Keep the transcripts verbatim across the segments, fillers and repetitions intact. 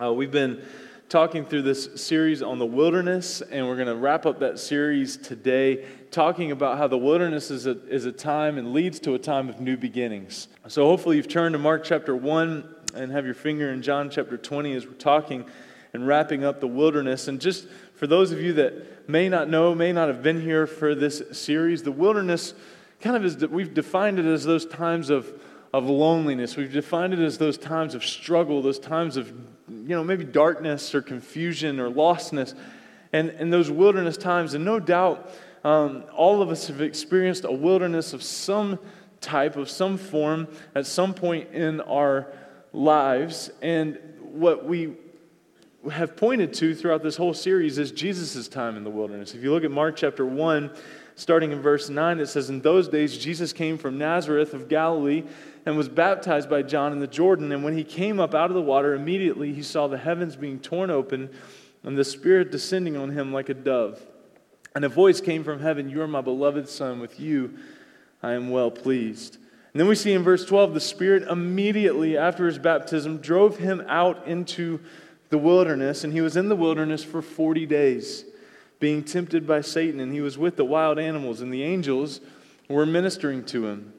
Uh, we've been talking through this series on the wilderness, and we're going to wrap up that series today talking about how the wilderness is a, is a time and leads to a time of new beginnings. So hopefully you've turned to Mark chapter one and have your finger in John chapter twenty as we're talking and wrapping up the wilderness. And just for those of you that may not know, may not have been here for this series, the wilderness kind of is, we've defined it as those times of of loneliness. We've defined it as those times of struggle, those times of, you know, maybe darkness or confusion or lostness, and, and those wilderness times. And no doubt, um, all of us have experienced a wilderness of some type, of some form, at some point in our lives. And what we have pointed to throughout this whole series is Jesus' time in the wilderness. If you look at Mark chapter one, starting in verse nine, it says, "In those days Jesus came from Nazareth of Galilee and was baptized by John in the Jordan. And when he came up out of the water, immediately he saw the heavens being torn open and the Spirit descending on him like a dove. And a voice came from heaven, 'You are my beloved Son, with you I am well pleased.'" And then we see in verse twelve, the Spirit immediately after his baptism drove him out into the wilderness, and he was in the wilderness for forty days. Being tempted by Satan, and he was with the wild animals, and the angels were ministering to him.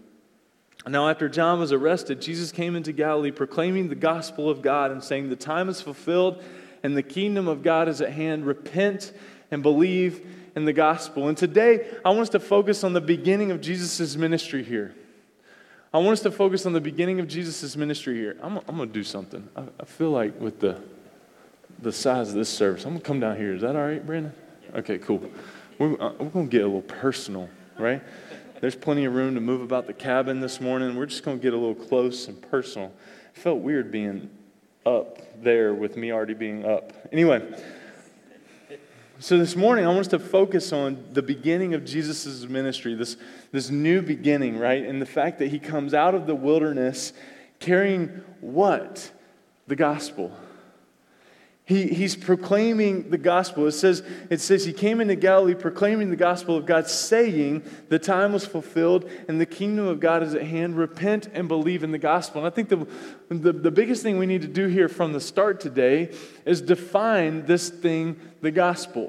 Now, after John was arrested, Jesus came into Galilee proclaiming the gospel of God and saying, "The time is fulfilled, and the kingdom of God is at hand. Repent and believe in the gospel." And today, I want us to focus on the beginning of Jesus' ministry here. I want us to focus on the beginning of Jesus' ministry here. I'm, I'm going to do something. I, I feel like with the, the size of this service, I'm going to come down here. Is that all right, Brandon? Okay, cool. We're, uh, we're going to get a little personal, right? There's plenty of room to move about the cabin this morning. We're just going to get a little close and personal. It felt weird being up there with me already being up. Anyway, so this morning I want us to focus on the beginning of Jesus' ministry, this, this new beginning, right? And the fact that he comes out of the wilderness carrying what? The gospel. He, he's proclaiming the gospel. It says, it says he came into Galilee proclaiming the gospel of God, saying the time was fulfilled and the kingdom of God is at hand. Repent and believe in the gospel. And I think the, the, the biggest thing we need to do here from the start today is define this thing, the gospel.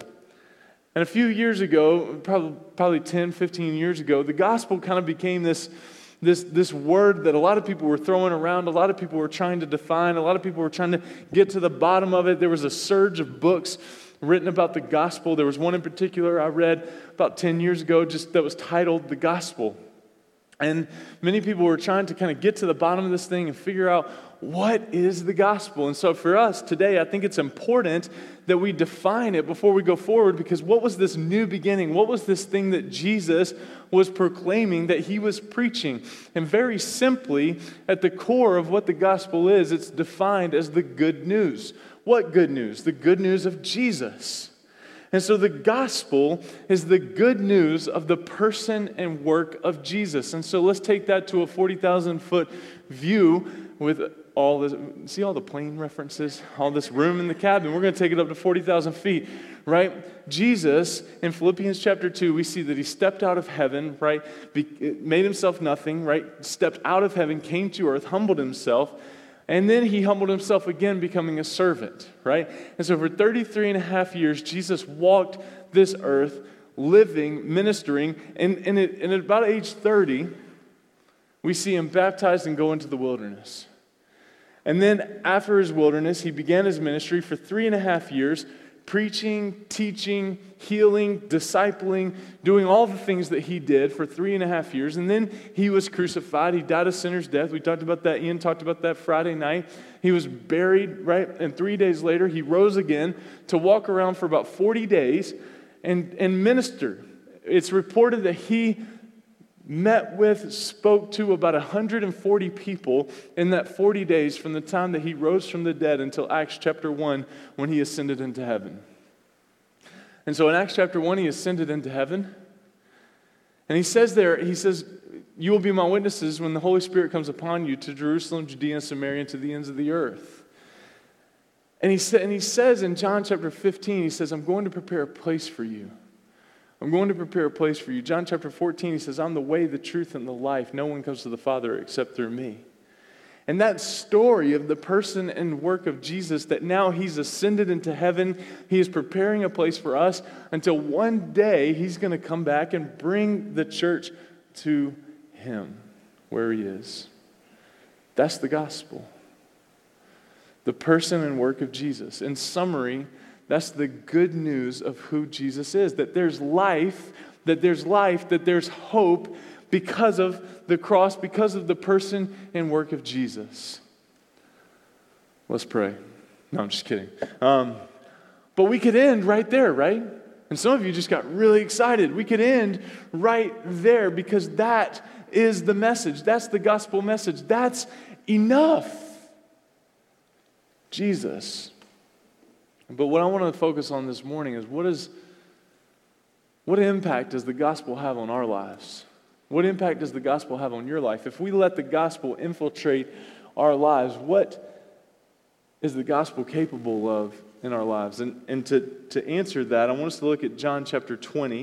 And a few years ago, probably, probably ten, fifteen years ago, the gospel kind of became this This this word that a lot of people were throwing around, a lot of people were trying to define, a lot of people were trying to get to the bottom of it. There was a surge of books written about the gospel. There was one in particular I read about ten years ago just that was titled The Gospel. And many people were trying to kind of get to the bottom of this thing and figure out what is the gospel. And so for us today, I think it's important that we define it before we go forward, because what was this new beginning? What was this thing that Jesus was proclaiming, that he was preaching? And very simply, at the core of what the gospel is, it's defined as the good news. What good news? The good news of Jesus. And so the gospel is the good news of the person and work of Jesus. And so let's take that to a forty thousand foot view with all this. See all the plane references? All this room in the cabin. We're going to take it up to forty thousand feet, right? Jesus, in Philippians chapter two, we see that he stepped out of heaven, right? Be- made himself nothing, right? Stepped out of heaven, came to earth, humbled himself. And then he humbled himself again, becoming a servant, right? And so for thirty-three and a half years, Jesus walked this earth, living, ministering, and, and, it, and at about age thirty, we see him baptized and go into the wilderness. And then after his wilderness, he began his ministry for three and a half years, preaching, teaching, healing, discipling, doing all the things that he did for three and a half years. And then he was crucified. He died a sinner's death. We talked about that. Ian talked about that Friday night. He was buried, right? And three days later, he rose again to walk around for about forty days and, and minister. It's reported that he met with, spoke to about one hundred forty people in that forty days from the time that he rose from the dead until Acts chapter one when he ascended into heaven. And so in Acts chapter one, he ascended into heaven. And he says there, he says, "You will be my witnesses when the Holy Spirit comes upon you, to Jerusalem, Judea, and Samaria, and to the ends of the earth." And he, sa- and he says in John chapter fifteen, he says, "I'm going to prepare a place for you. I'm going to prepare a place for you." John chapter fourteen, he says, "I'm the way, the truth, and the life. No one comes to the Father except through me." And that story of the person and work of Jesus, that now he's ascended into heaven, he is preparing a place for us until one day he's going to come back and bring the church to him where he is. That's the gospel. The person and work of Jesus. In summary, that's the good news of who Jesus is, that there's life, that there's life, that there's hope, because of the cross, because of the person and work of Jesus. Let's pray. No, I'm just kidding. Um, but we could end right there, right? And some of you just got really excited. We could end right there because that is the message. That's the gospel message. That's enough. Jesus. But what I want to focus on this morning is what is, what impact does the gospel have on our lives? What impact does the gospel have on your life? If we let the gospel infiltrate our lives, what is the gospel capable of in our lives? And, and to, to answer that, I want us to look at John chapter twenty.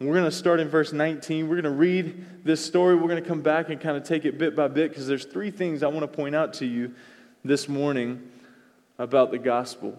And we're going to start in verse nineteen. We're going to read this story. We're going to come back and kind of take it bit by bit because there's three things I want to point out to you this morning about the gospel.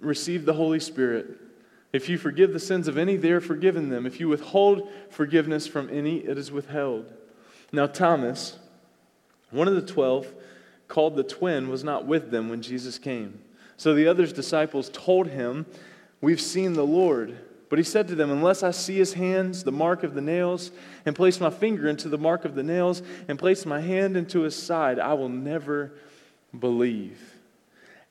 "Receive the Holy Spirit. If you forgive the sins of any, they are forgiven them. If you withhold forgiveness from any, it is withheld." Now Thomas, one of the twelve, called the twin, was not with them when Jesus came. So the other disciples told him, "We've seen the Lord." But he said to them, "Unless I see his hands, the mark of the nails, and place my finger into the mark of the nails, and place my hand into his side, I will never believe."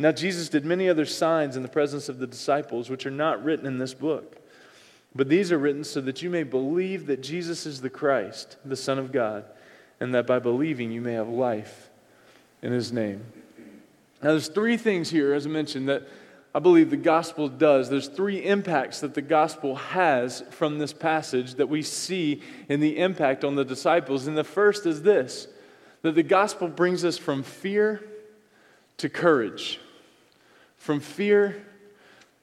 Now Jesus did many other signs in the presence of the disciples, which are not written in this book. But these are written so that you may believe that Jesus is the Christ, the Son of God, and that by believing you may have life in his name. Now there's three things here, as I mentioned, that I believe the gospel does. There's three impacts that the gospel has from this passage that we see in the impact on the disciples. And the first is this, that the gospel brings us from fear to courage. From fear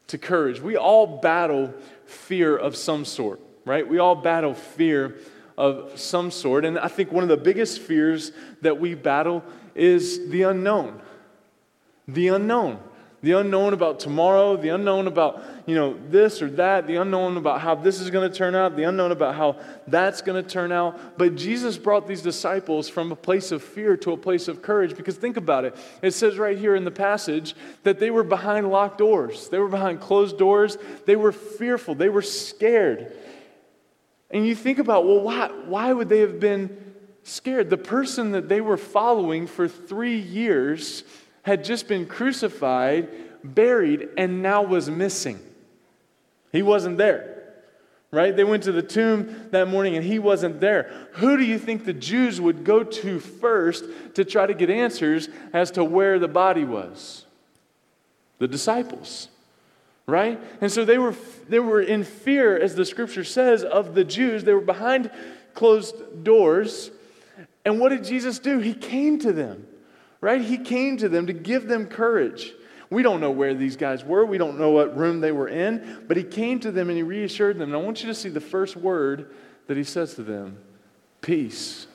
to courage. We all battle fear of some sort, right? We all battle fear of some sort. And I think one of the biggest fears that we battle is the unknown. The unknown. The unknown about tomorrow, the unknown about, you know, this or that, the unknown about how this is going to turn out, the unknown about how that's going to turn out. But Jesus brought these disciples from a place of fear to a place of courage, because think about it. It says right here in the passage that they were behind locked doors. They were behind closed doors. They were fearful. They were scared. And you think about, well, why, why would they have been scared? The person that they were following for three years had just been crucified, buried, and now was missing. He wasn't there, right? They went to the tomb that morning and he wasn't there. Who do you think the Jews would go to first to try to get answers as to where the body was? The disciples, right? And so they were they were in fear, as the scripture says, of the Jews. They were behind closed doors. And what did Jesus do? He came to them. Right? He came to them to give them courage. We don't know where these guys were. We don't know what room they were in. But he came to them and he reassured them. And I want you to see the first word that he says to them. Peace.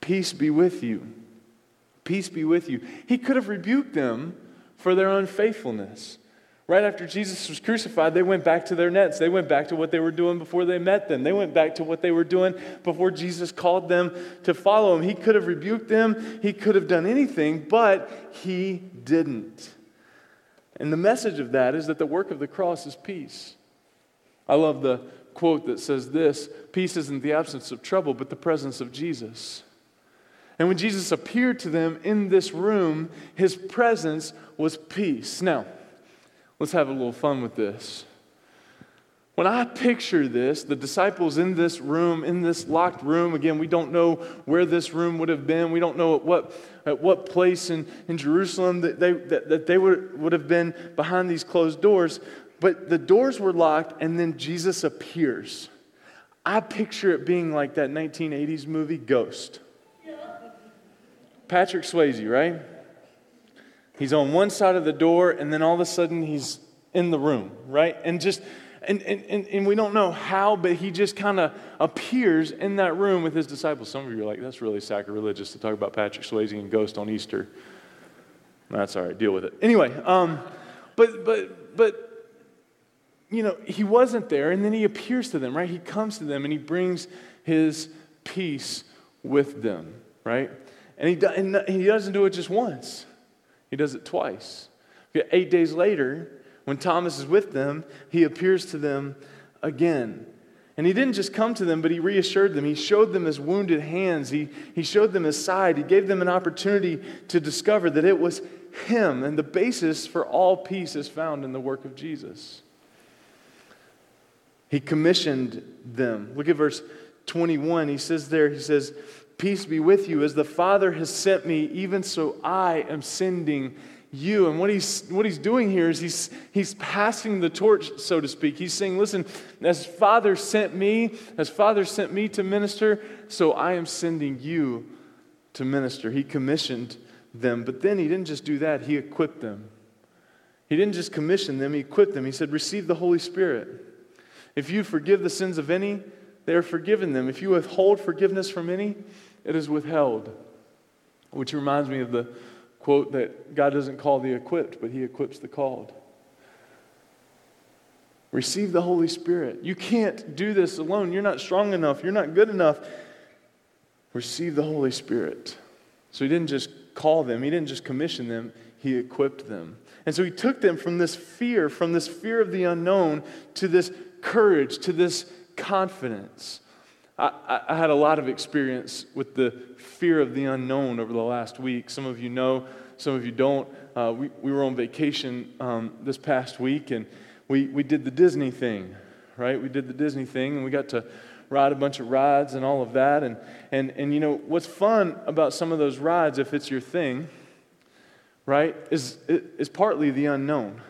Peace be with you. Peace be with you. He could have rebuked them for their unfaithfulness. Right after Jesus was crucified, they went back to their nets. They went back to what they were doing before they met them. They went back to what they were doing before Jesus called them to follow him. He could have rebuked them. He could have done anything, but he didn't. And the message of that is that the work of the cross is peace. I love the quote that says this: peace isn't the absence of trouble, but the presence of Jesus. And when Jesus appeared to them in this room, his presence was peace. Now, let's have a little fun with this. When I picture this, the disciples in this room, in this locked room, again, we don't know where this room would have been. We don't know at what at what place in, in Jerusalem that they, that, that they would, would have been behind these closed doors. But the doors were locked, and then Jesus appears. I picture it being like that nineteen eighties movie, Ghost. Patrick Swayze, right? He's on one side of the door, and then all of a sudden he's in the room, right? And just... And, and and we don't know how, but he just kind of appears in that room with his disciples. Some of you are like, that's really sacrilegious to talk about Patrick Swayze and Ghost on Easter. That's all right, deal with it. Anyway, um, but, but, but, you know, he wasn't there, and then he appears to them, right? He comes to them, and he brings his peace with them, right? And he, do, and he doesn't do it just once. He does it twice. Eight days later, when Thomas is with them, he appears to them again. And he didn't just come to them, but he reassured them. He showed them his wounded hands. He, he showed them his side. He gave them an opportunity to discover that it was him. And the basis for all peace is found in the work of Jesus. He commissioned them. Look at verse twenty-one. He says there, he says, "Peace be with you. As the Father has sent me, even so I am sending you. You and what he's what he's doing here is he's he's passing the torch, so to speak. He's saying, listen, as Father sent me, as Father sent me to minister, so I am sending you to minister. He commissioned them, but then he didn't just do that, he equipped them. He didn't just commission them, he equipped them. He said, receive the Holy Spirit. If you forgive the sins of any, they are forgiven them. If you withhold forgiveness from any, it is withheld. Which reminds me of the quote that God doesn't call the equipped, but he equips the called. Receive the Holy Spirit. You can't do this alone. You're not strong enough. You're not good enough. Receive the Holy Spirit. So he didn't just call them. He didn't just commission them. He equipped them. And so he took them from this fear, from this fear of the unknown, to this courage, to this confidence. I, I had a lot of experience with the fear of the unknown over the last week. Some of you know, some of you don't. Uh, we, we were on vacation um, this past week, and we, we did the Disney thing, right? We did the Disney thing, and we got to ride a bunch of rides and all of that. And, and, and you know, what's fun about some of those rides, if it's your thing, right, is, is partly the unknown.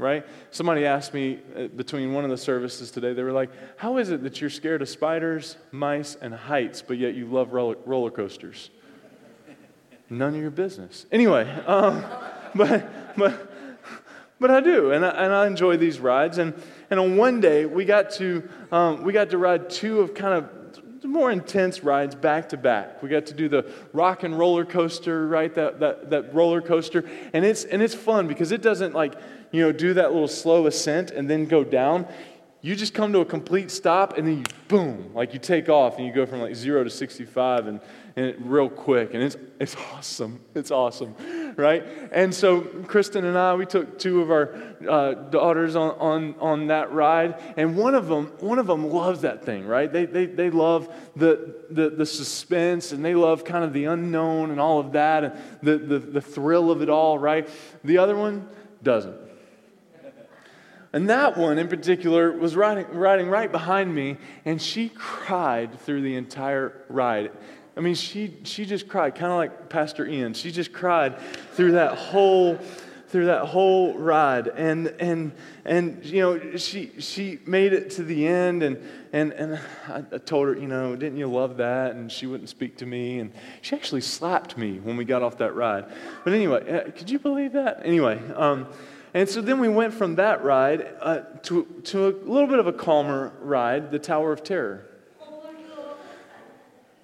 Right? Somebody asked me uh, between one of the services today, they were like, how is it that you're scared of spiders, mice, and heights, but yet you love roller, roller coasters? None of your business. Anyway, um, but but but I do, and I, and I enjoy these rides. And, and on one day, we got to um, we got to ride two of kind of more intense rides back to back. We got to do the rock and roller coaster, right? That that that roller coaster, and it's and it's fun because it doesn't like you know do that little slow ascent and then go down. You just come to a complete stop and then you boom, like you take off and you go from like zero to sixty-five and and it, real quick, and it's it's awesome. It's awesome, right? And so Kristen and I, we took two of our uh, daughters on, on on that ride, and one of them one of them loves that thing, right? They they they love the the the suspense, and they love kind of the unknown and all of that, and the the, the thrill of it all, right? The other one doesn't. And that one in particular was riding, riding right behind me, and she cried through the entire ride. I mean, she she just cried, kind of like Pastor Ian. She just cried through that whole through that whole ride, and and and you know she she made it to the end, and and and I told her, you know, didn't you love that? And she wouldn't speak to me, and she actually slapped me when we got off that ride. But anyway, could you believe that? Anyway. Um, And so then we went from that ride uh, to to a little bit of a calmer ride, the Tower of Terror.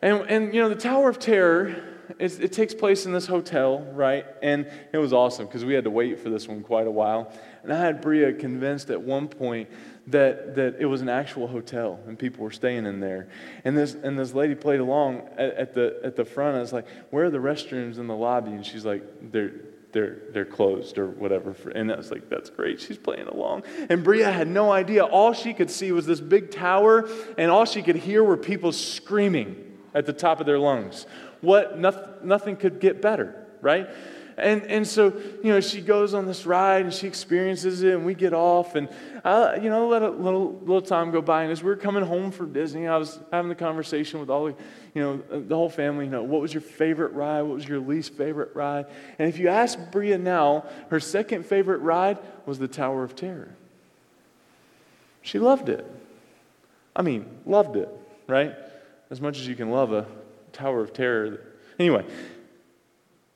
And and you know the Tower of Terror, it, it takes place in this hotel, right? And it was awesome because we had to wait for this one quite a while. And I had Bria convinced at one point that that it was an actual hotel and people were staying in there. And this and this lady played along at, at the at the front. I was like, "Where are the restrooms in the lobby?" And she's like, "They're." they're they're closed or whatever. And I was like, that's great. She's playing along. And Bria had no idea. All she could see was this big tower, and all she could hear were people screaming at the top of their lungs. What? Noth- nothing could get better, right? And and so, you know, she goes on this ride, and she experiences it, and we get off. And, I, you know, let a little, little time go by. And as we were coming home from Disney, I was having the conversation with all the, you know, the whole family. You know, what was your favorite ride? What was your least favorite ride? And if you ask Bria now, her second favorite ride was the Tower of Terror. She loved it. I mean, loved it, right? As much as you can love a Tower of Terror. Anyway,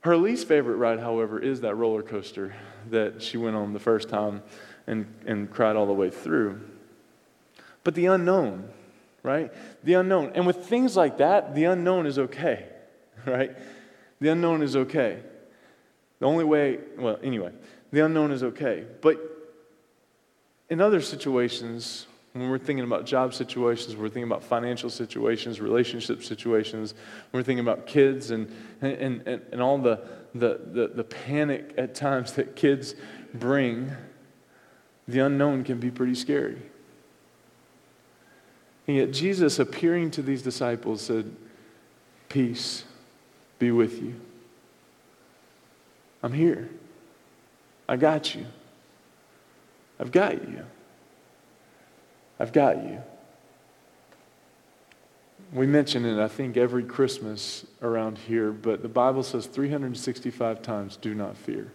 her least favorite ride, however, is that roller coaster that she went on the first time and, and cried all the way through. But the unknown, right? The unknown. And with things like that, the unknown is okay, right? The unknown is okay. The only way, well, anyway, the unknown is okay. But in other situations, when we're thinking about job situations, we're thinking about financial situations, relationship situations, we're thinking about kids and and, and, and all the, the, the, the panic at times that kids bring, the unknown can be pretty scary. And yet Jesus, appearing to these disciples, said, "Peace be with you. I'm here. I got you. I've got you. I've got you." We mention it, I think, every Christmas around here, but the Bible says three hundred sixty-five times, do not fear.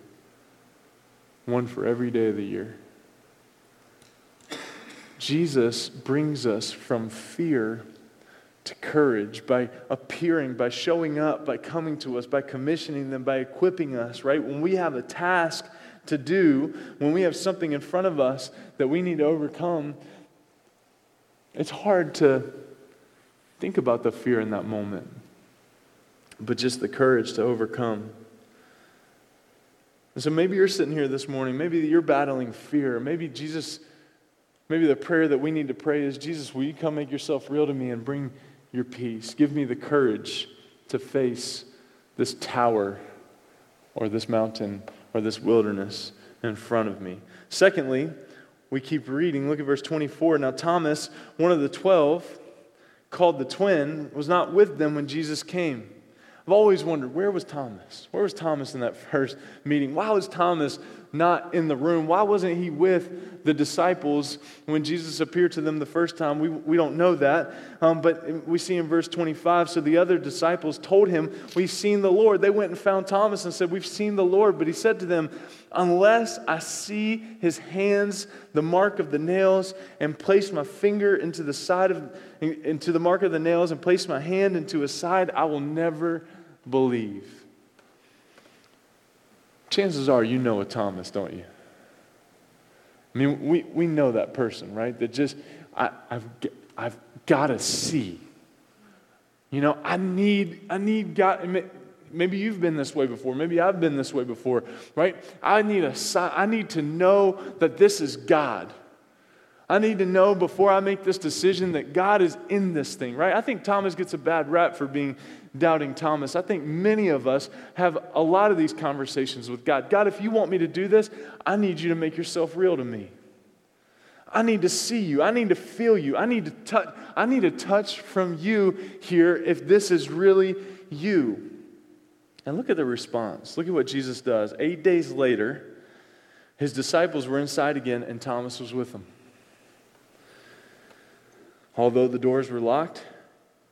One for every day of the year. Jesus brings us from fear to courage by appearing, by showing up, by coming to us, by commissioning them, by equipping us, right? When we have a task to do, when we have something in front of us that we need to overcome, it's hard to think about the fear in that moment, but just the courage to overcome. And so maybe you're sitting here this morning, maybe you're battling fear, maybe Jesus, maybe the prayer that we need to pray is, Jesus, will you come make yourself real to me and bring your peace? Give me the courage to face this tower or this mountain or this wilderness in front of me. Secondly, we keep reading. Look at verse twenty-four. Now Thomas, one of the twelve, called the twin, was not with them when Jesus came. I've always wondered, where was Thomas? Where was Thomas in that first meeting? Why was Thomas not in the room? Why wasn't he with the disciples when Jesus appeared to them the first time? We we don't know that. Um, but we see in verse twenty-five, so the other disciples told him, we've seen the Lord. They went and found Thomas and said, we've seen the Lord. But he said to them, unless I see his hands, the mark of the nails, and place my finger into the side of into the mark of the nails and place my hand into his side, I will never believe. Chances are you know a Thomas, don't you? I mean, we, we know that person, right? That just, I, I've I've got to see. You know, I need, I need God. Maybe you've been this way before. Maybe I've been this way before, right? I need a sign. I need to know that this is God. I need to know before I make this decision that God is in this thing, right? I think Thomas gets a bad rap for being doubting Thomas. I think many of us have a lot of these conversations with God. God, if you want me to do this, I need you to make yourself real to me. I need to see you. I need to feel you. I need to touch. I need a touch from you here if this is really you. And look at the response. Look at what Jesus does. Eight days later, his disciples were inside again and Thomas was with them. Although the doors were locked,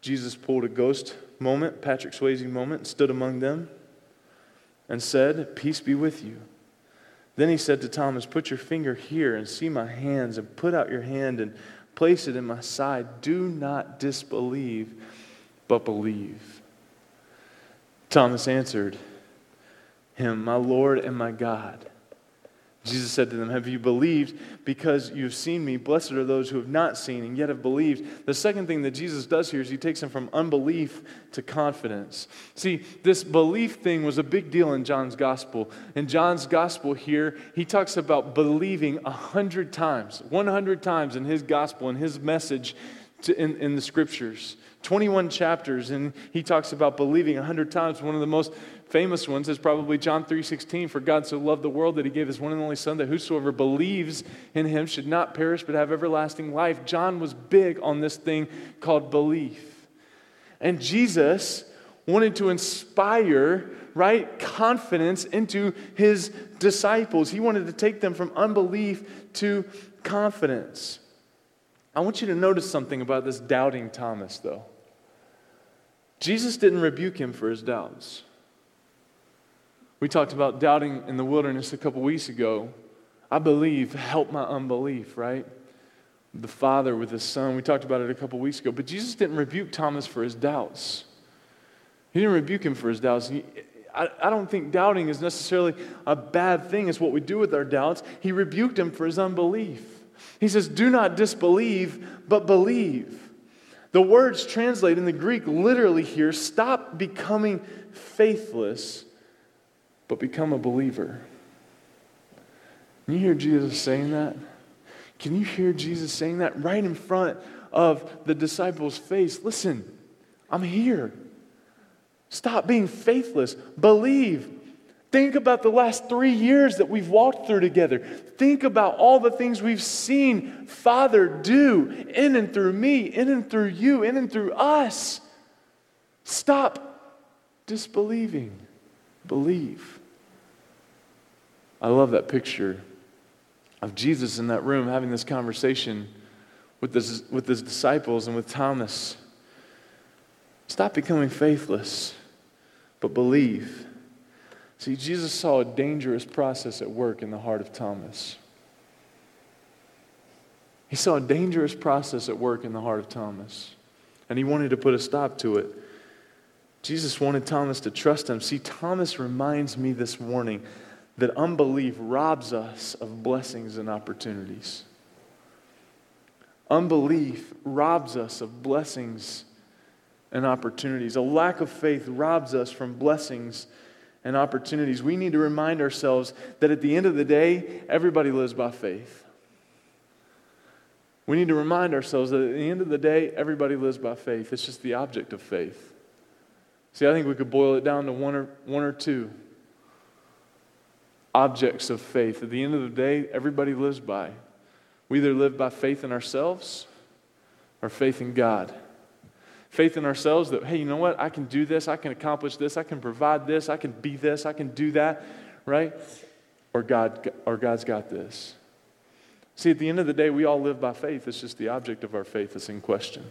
Jesus pulled a ghost moment, Patrick Swayze moment, stood among them and said, peace be with you. Then he said to Thomas, put your finger here and see my hands and put out your hand and place it in my side. Do not disbelieve, but believe. Thomas answered him, my Lord and my God. Jesus said to them, have you believed because you've seen me? Blessed are those who have not seen and yet have believed. The second thing that Jesus does here is he takes them from unbelief to confidence. See, this belief thing was a big deal in John's gospel. In John's gospel here, he talks about believing a hundred times, one hundred times in his gospel, in his message to, in, in the scriptures. twenty-one chapters, and he talks about believing a hundred times. One of the most famous ones is probably John three sixteen, "For God so loved the world that he gave his one and only Son, that whosoever believes in him should not perish but have everlasting life." John was big on this thing called belief. And Jesus wanted to inspire, right, confidence into his disciples. He wanted to take them from unbelief to confidence. I want you to notice something about this doubting Thomas, though. Jesus didn't rebuke him for his doubts. We talked about doubting in the wilderness a couple weeks ago. I believe, help my unbelief, right? The Father with His Son. We talked about it a couple weeks ago. But Jesus didn't rebuke Thomas for his doubts. He didn't rebuke him for his doubts. I don't think doubting is necessarily a bad thing. It's what we do with our doubts. He rebuked him for his unbelief. He says, "Do not disbelieve, but believe." The words translate in the Greek literally here, "Stop becoming faithless, but become a believer." Can you hear Jesus saying that? Can you hear Jesus saying that right in front of the disciples' face? Listen, I'm here. Stop being faithless. Believe. Think about the last three years that we've walked through together. Think about all the things we've seen Father do in and through me, in and through you, in and through us. Stop disbelieving. Believe. I love that picture of Jesus in that room having this conversation with his, with his disciples and with Thomas. Stop becoming faithless, but believe. See, Jesus saw a dangerous process at work in the heart of Thomas. He saw a dangerous process at work in the heart of Thomas, and he wanted to put a stop to it. Jesus wanted Thomas to trust him. See, Thomas reminds me this morning that unbelief robs us of blessings and opportunities. Unbelief robs us of blessings and opportunities. A lack of faith robs us from blessings and opportunities. We need to remind ourselves that at the end of the day, everybody lives by faith. We need to remind ourselves that at the end of the day, everybody lives by faith. It's just the object of faith. See, I think we could boil it down to one or one or two objects of faith. At the end of the day, everybody lives by. We either live by faith in ourselves or faith in God. Faith in ourselves that, hey, you know what? I can do this. I can accomplish this. I can provide this. I can be this. I can do that, right? Or God, or God's got this. See, at the end of the day, we all live by faith. It's just the object of our faith that's in question.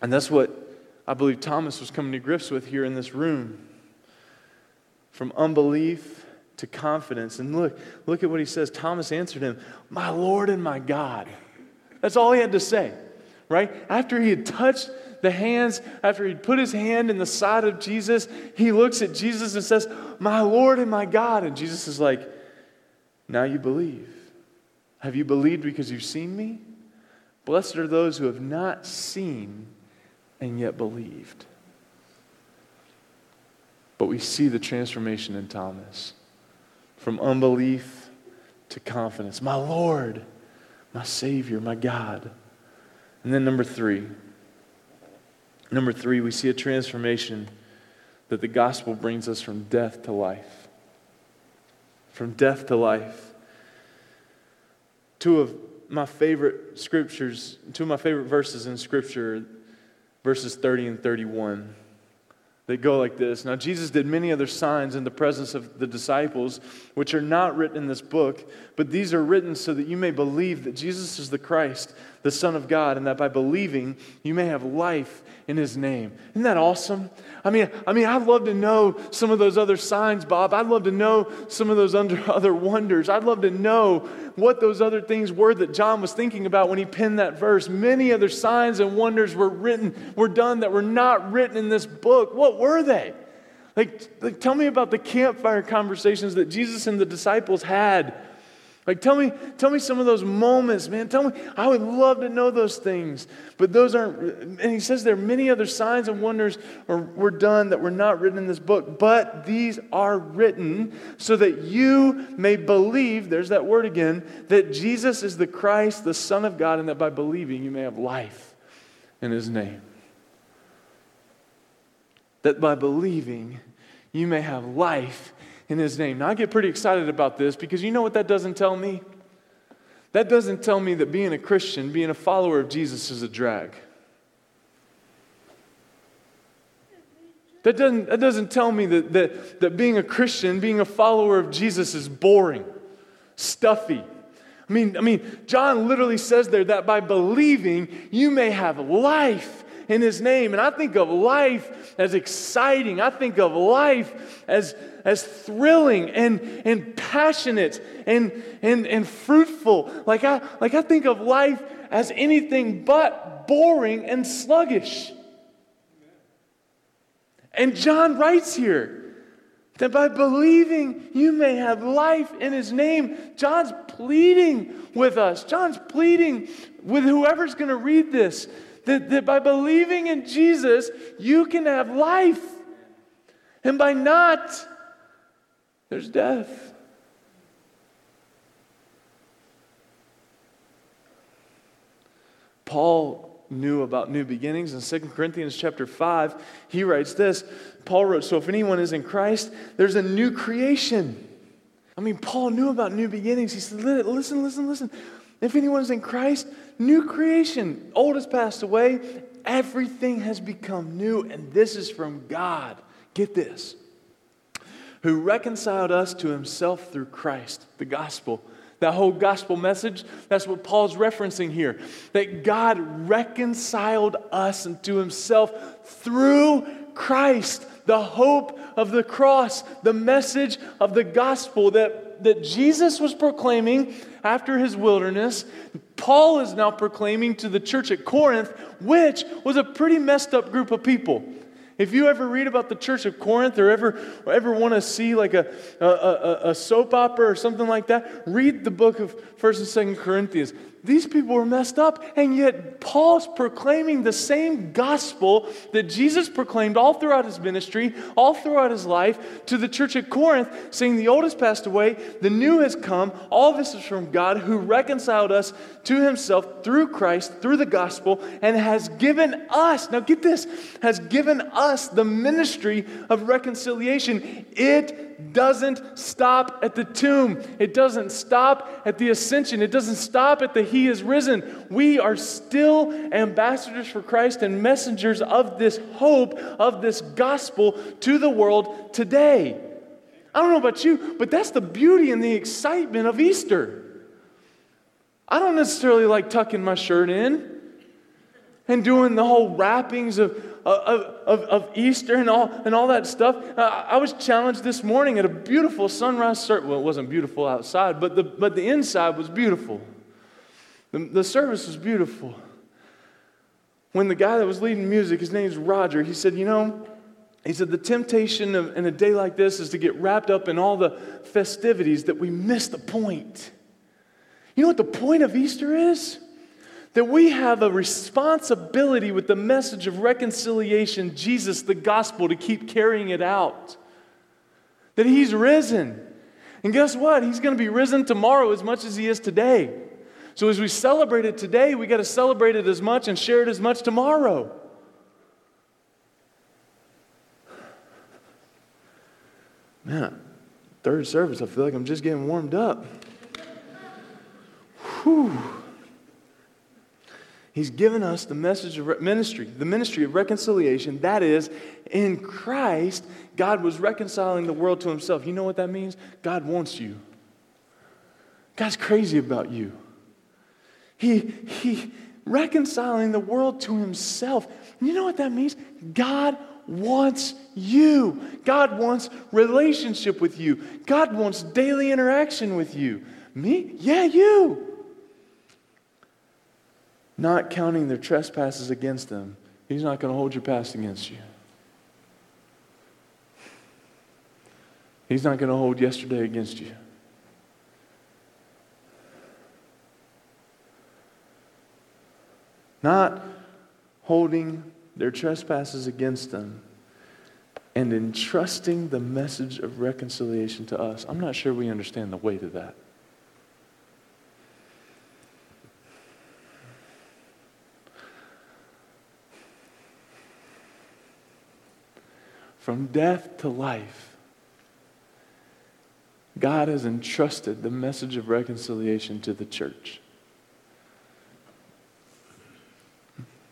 And that's what I believe Thomas was coming to grips with here in this room. From unbelief to confidence. And look, look at what he says. Thomas answered him, "My Lord and my God." That's all he had to say. Right? After he had touched the hands, after he'd put his hand in the side of Jesus, he looks at Jesus and says, "My Lord and my God." And Jesus is like, "Now you believe. Have you believed because you've seen me? Blessed are those who have not seen and yet believed." But we see the transformation in Thomas from unbelief to confidence. My Lord, my Savior, my God. And then number three. Number three, we see a transformation that the gospel brings us from death to life. From death to life. Two of my favorite scriptures, two of my favorite verses in Scripture, verses thirty and thirty-one, they go like this. "Now Jesus did many other signs in the presence of the disciples, which are not written in this book, but these are written so that you may believe that Jesus is the Christ, the Son of God, and that by believing you may have life in His name." Isn't that awesome? I mean, I mean, I'd love to know some of those other signs, Bob. I'd love to know some of those under, other wonders. I'd love to know what those other things were that John was thinking about when he penned that verse. Many other signs and wonders were written, were done that were not written in this book. What were they? Like, like, tell me about the campfire conversations that Jesus and the disciples had. Like, tell me, tell me some of those moments, man. Tell me, I would love to know those things. But those aren't, and he says there are many other signs and wonders were done that were not written in this book. But these are written so that you may believe, there's that word again, that Jesus is the Christ, the Son of God, and that by believing you may have life in His name. That by believing you may have life in His name. Now I get pretty excited about this because you know what that doesn't tell me? That doesn't tell me that being a Christian, being a follower of Jesus is a drag. That doesn't, that doesn't tell me that, that, that being a Christian, being a follower of Jesus is boring, stuffy. I mean, I mean, John literally says there that by believing you may have life in His name. And I think of life as exciting. I think of life as as thrilling and and passionate and and and fruitful. Like I like I think of life as anything but boring and sluggish. And John writes here that by believing you may have life in His name. John's pleading with us. John's pleading with whoever's going to read this. That, that by believing in Jesus, you can have life. And by not, there's death. Paul knew about new beginnings. In Second Corinthians chapter five, he writes this. Paul wrote, so if anyone is in Christ, there's a new creation. I mean, Paul knew about new beginnings. He said, listen, listen, listen. If anyone is in Christ, new creation. Old has passed away. Everything has become new. And this is from God. Get this. Who reconciled us to Himself through Christ, the gospel. That whole gospel message, that's what Paul's referencing here. That God reconciled us unto Himself through Christ. The hope of the cross. The message of the gospel that that Jesus was proclaiming after His wilderness, Paul is now proclaiming to the church at Corinth, which was a pretty messed up group of people. If you ever read about the church of Corinth or ever or ever want to see like a, a, a soap opera or something like that, read the book of First and Second Corinthians. These people were messed up, and yet Paul's proclaiming the same gospel that Jesus proclaimed all throughout His ministry, all throughout His life, to the church at Corinth, saying the old has passed away, the new has come, all this is from God who reconciled us to Himself through Christ, through the gospel, and has given us, now get this, has given us the ministry of reconciliation. It doesn't stop at the tomb. It doesn't stop at the ascension. It doesn't stop at the He is risen. We are still ambassadors for Christ and messengers of this hope, of this gospel to the world today. I don't know about you, but that's the beauty and the excitement of Easter. I don't necessarily like tucking my shirt in and doing the whole wrappings of Of, of, of Easter and all and all that stuff. Uh, I was challenged this morning at a beautiful sunrise service. Well, it wasn't beautiful outside, but the but the inside was beautiful. The, the service was beautiful. When the guy that was leading music, his name's Roger, he said, you know, he said the temptation of, in a day like this is to get wrapped up in all the festivities that we miss the point. You know what the point of Easter is? That we have a responsibility with the message of reconciliation, Jesus, the gospel, to keep carrying it out. That He's risen. And guess what? He's going to be risen tomorrow as much as He is today. So as we celebrate it today, we got to celebrate it as much and share it as much tomorrow. Man, third service, I feel like I'm just getting warmed up. Whew. He's given us the message of ministry, the ministry of reconciliation. That is, in Christ, God was reconciling the world to Himself. You know what that means? God wants you. God's crazy about you. He, he reconciling the world to Himself. You know what that means? God wants you. God wants relationship with you. God wants daily interaction with you. Me? Yeah, you. Not counting their trespasses against them. He's not going to hold your past against you. He's not going to hold yesterday against you. not holding their trespasses against them, and entrusting the message of reconciliation to us. I'm not sure we understand the weight of that. From death to life, God has entrusted the message of reconciliation to the church.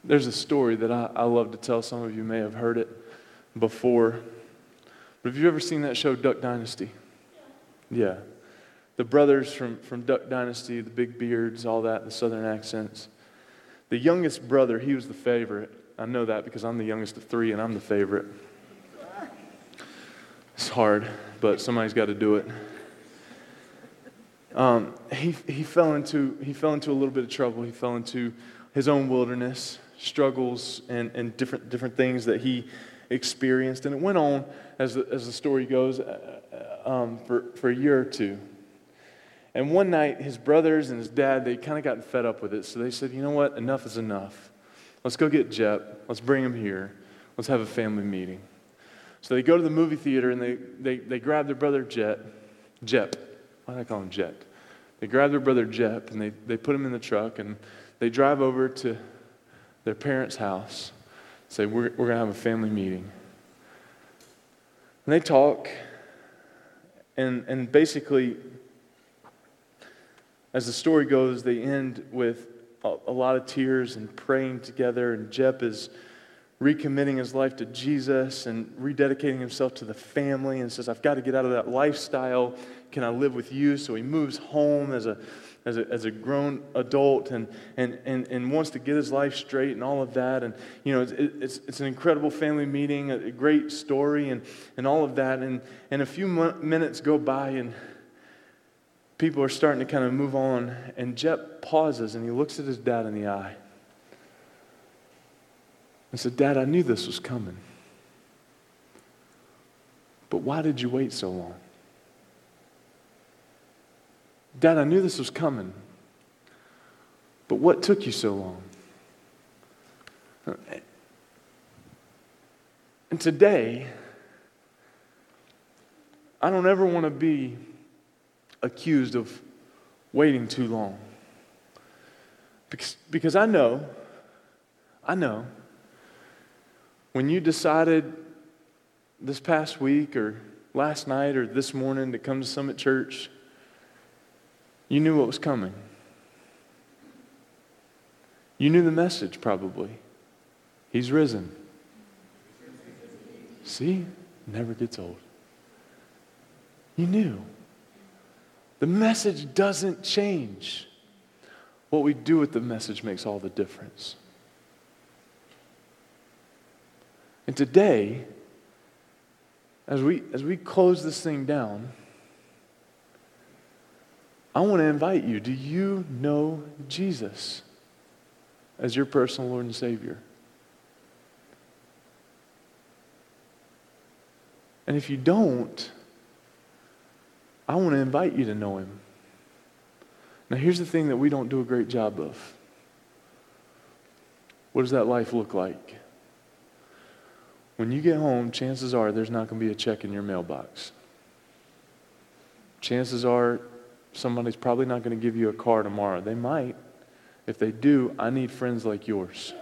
There's a story that I, I love to tell. Some of you may have heard it before. But have you ever seen that show, Duck Dynasty? Yeah. yeah. The brothers from, from Duck Dynasty, the big beards, all that, the southern accents. The youngest brother, he was the favorite. I know that because I'm the youngest of three and I'm the favorite. It's hard, but somebody's got to do it. Um, he he fell into he fell into a little bit of trouble. He fell into his own wilderness, struggles, and, and different different things that he experienced. And it went on, as the, as the story goes, uh, um, for, for a year or two. And one night, his brothers and his dad, they kind of got fed up with it. So they said, you know what, enough is enough. Let's go get Jep. Let's bring him here. Let's have a family meeting. So they go to the movie theater and they, they, they grab their brother Jet, Jep. Why did I call him Jet? They grab their brother Jep and they, they put him in the truck and they drive over to their parents' house. Say, we're we're gonna have a family meeting. And they talk, and and basically, as the story goes, they end with a, a lot of tears and praying together, and Jep is recommitting his life to Jesus and rededicating himself to the family, and says, I've got to get out of that lifestyle. Can I live with you? So he moves home as a as a, as a grown adult and, and and and wants to get his life straight and all of that. And you know, it's it's, it's an incredible family meeting, a, a great story and, and all of that. And, and a few m- minutes go by and people are starting to kind of move on. And Jep pauses and he looks at his dad in the eye. And said, Dad, I knew this was coming. But why did you wait so long? Dad, I knew this was coming. But what took you so long? And today, I don't ever want to be accused of waiting too long. Because, because I know, I know, when you decided this past week or last night or this morning to come to Summit Church, you knew what was coming. You knew the message probably. He's risen. See? Never gets old. You knew. The message doesn't change. What we do with the message makes all the difference. And today, as we as we close this thing down, I want to invite you. Do you know Jesus as your personal Lord and Savior? And if you don't, I want to invite you to know Him. Now, here's the thing that we don't do a great job of. What does that life look like? When you get home, chances are there's not going to be a check in your mailbox. Chances are somebody's probably not going to give you a car tomorrow. They might. If they do, I need friends like yours.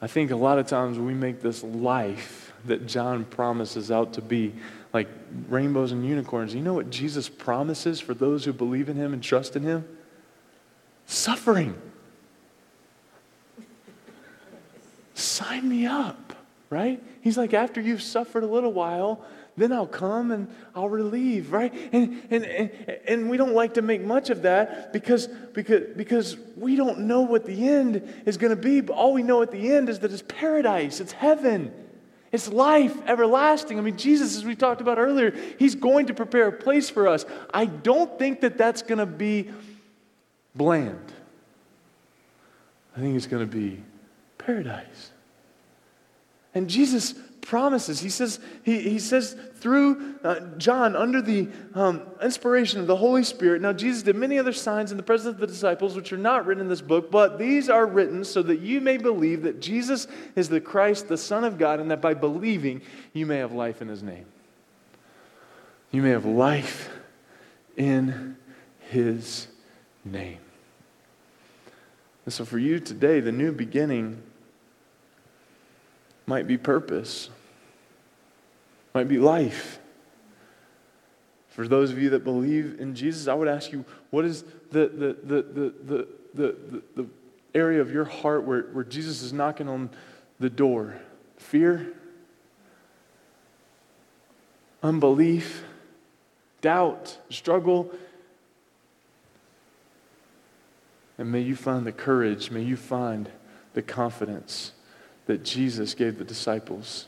I think a lot of times we make this life that John promises out to be like rainbows and unicorns. You know what Jesus promises for those who believe in Him and trust in Him? Suffering. Sign me up, right? He's like, after you've suffered a little while, then I'll come and I'll relieve, right? And and and, and we don't like to make much of that because because because we don't know what the end is going to be. But all we know at the end is that it's paradise, it's heaven, it's life everlasting. I mean, Jesus, as we talked about earlier, He's going to prepare a place for us. I don't think that that's going to be bland. I think it's going to be paradise. And Jesus promises. He says, he, he says through uh, John, under the um, inspiration of the Holy Spirit, now Jesus did many other signs in the presence of the disciples, which are not written in this book, but these are written so that you may believe that Jesus is the Christ, the Son of God, and that by believing you may have life in his name. You may have life in his name. And so for you today, the new beginning might be purpose, might be life. For those of you that believe in Jesus, I would ask you, what is the the the the the the, the, the area of your heart where, where Jesus is knocking on the door? Fear? Unbelief? Doubt? Struggle? And may you find the courage, may you find the confidence that Jesus gave the disciples.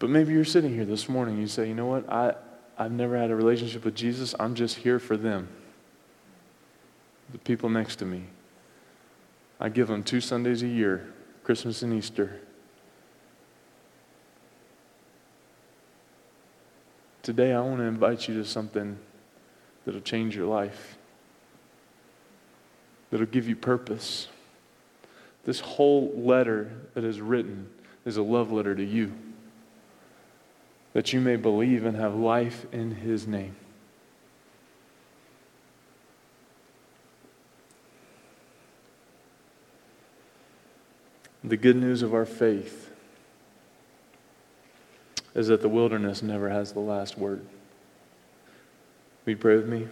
But maybe you're sitting here this morning and you say, you know what, I, I've never had a relationship with Jesus. I'm just here for them, the people next to me. I give them two Sundays a year, Christmas and Easter. Today I want to invite you to something that'll change your life, that'll give you purpose. This whole letter that is written is a love letter to you, that you may believe and have life in his name. The good news of our faith is that the wilderness never has the last word. Will you pray with me?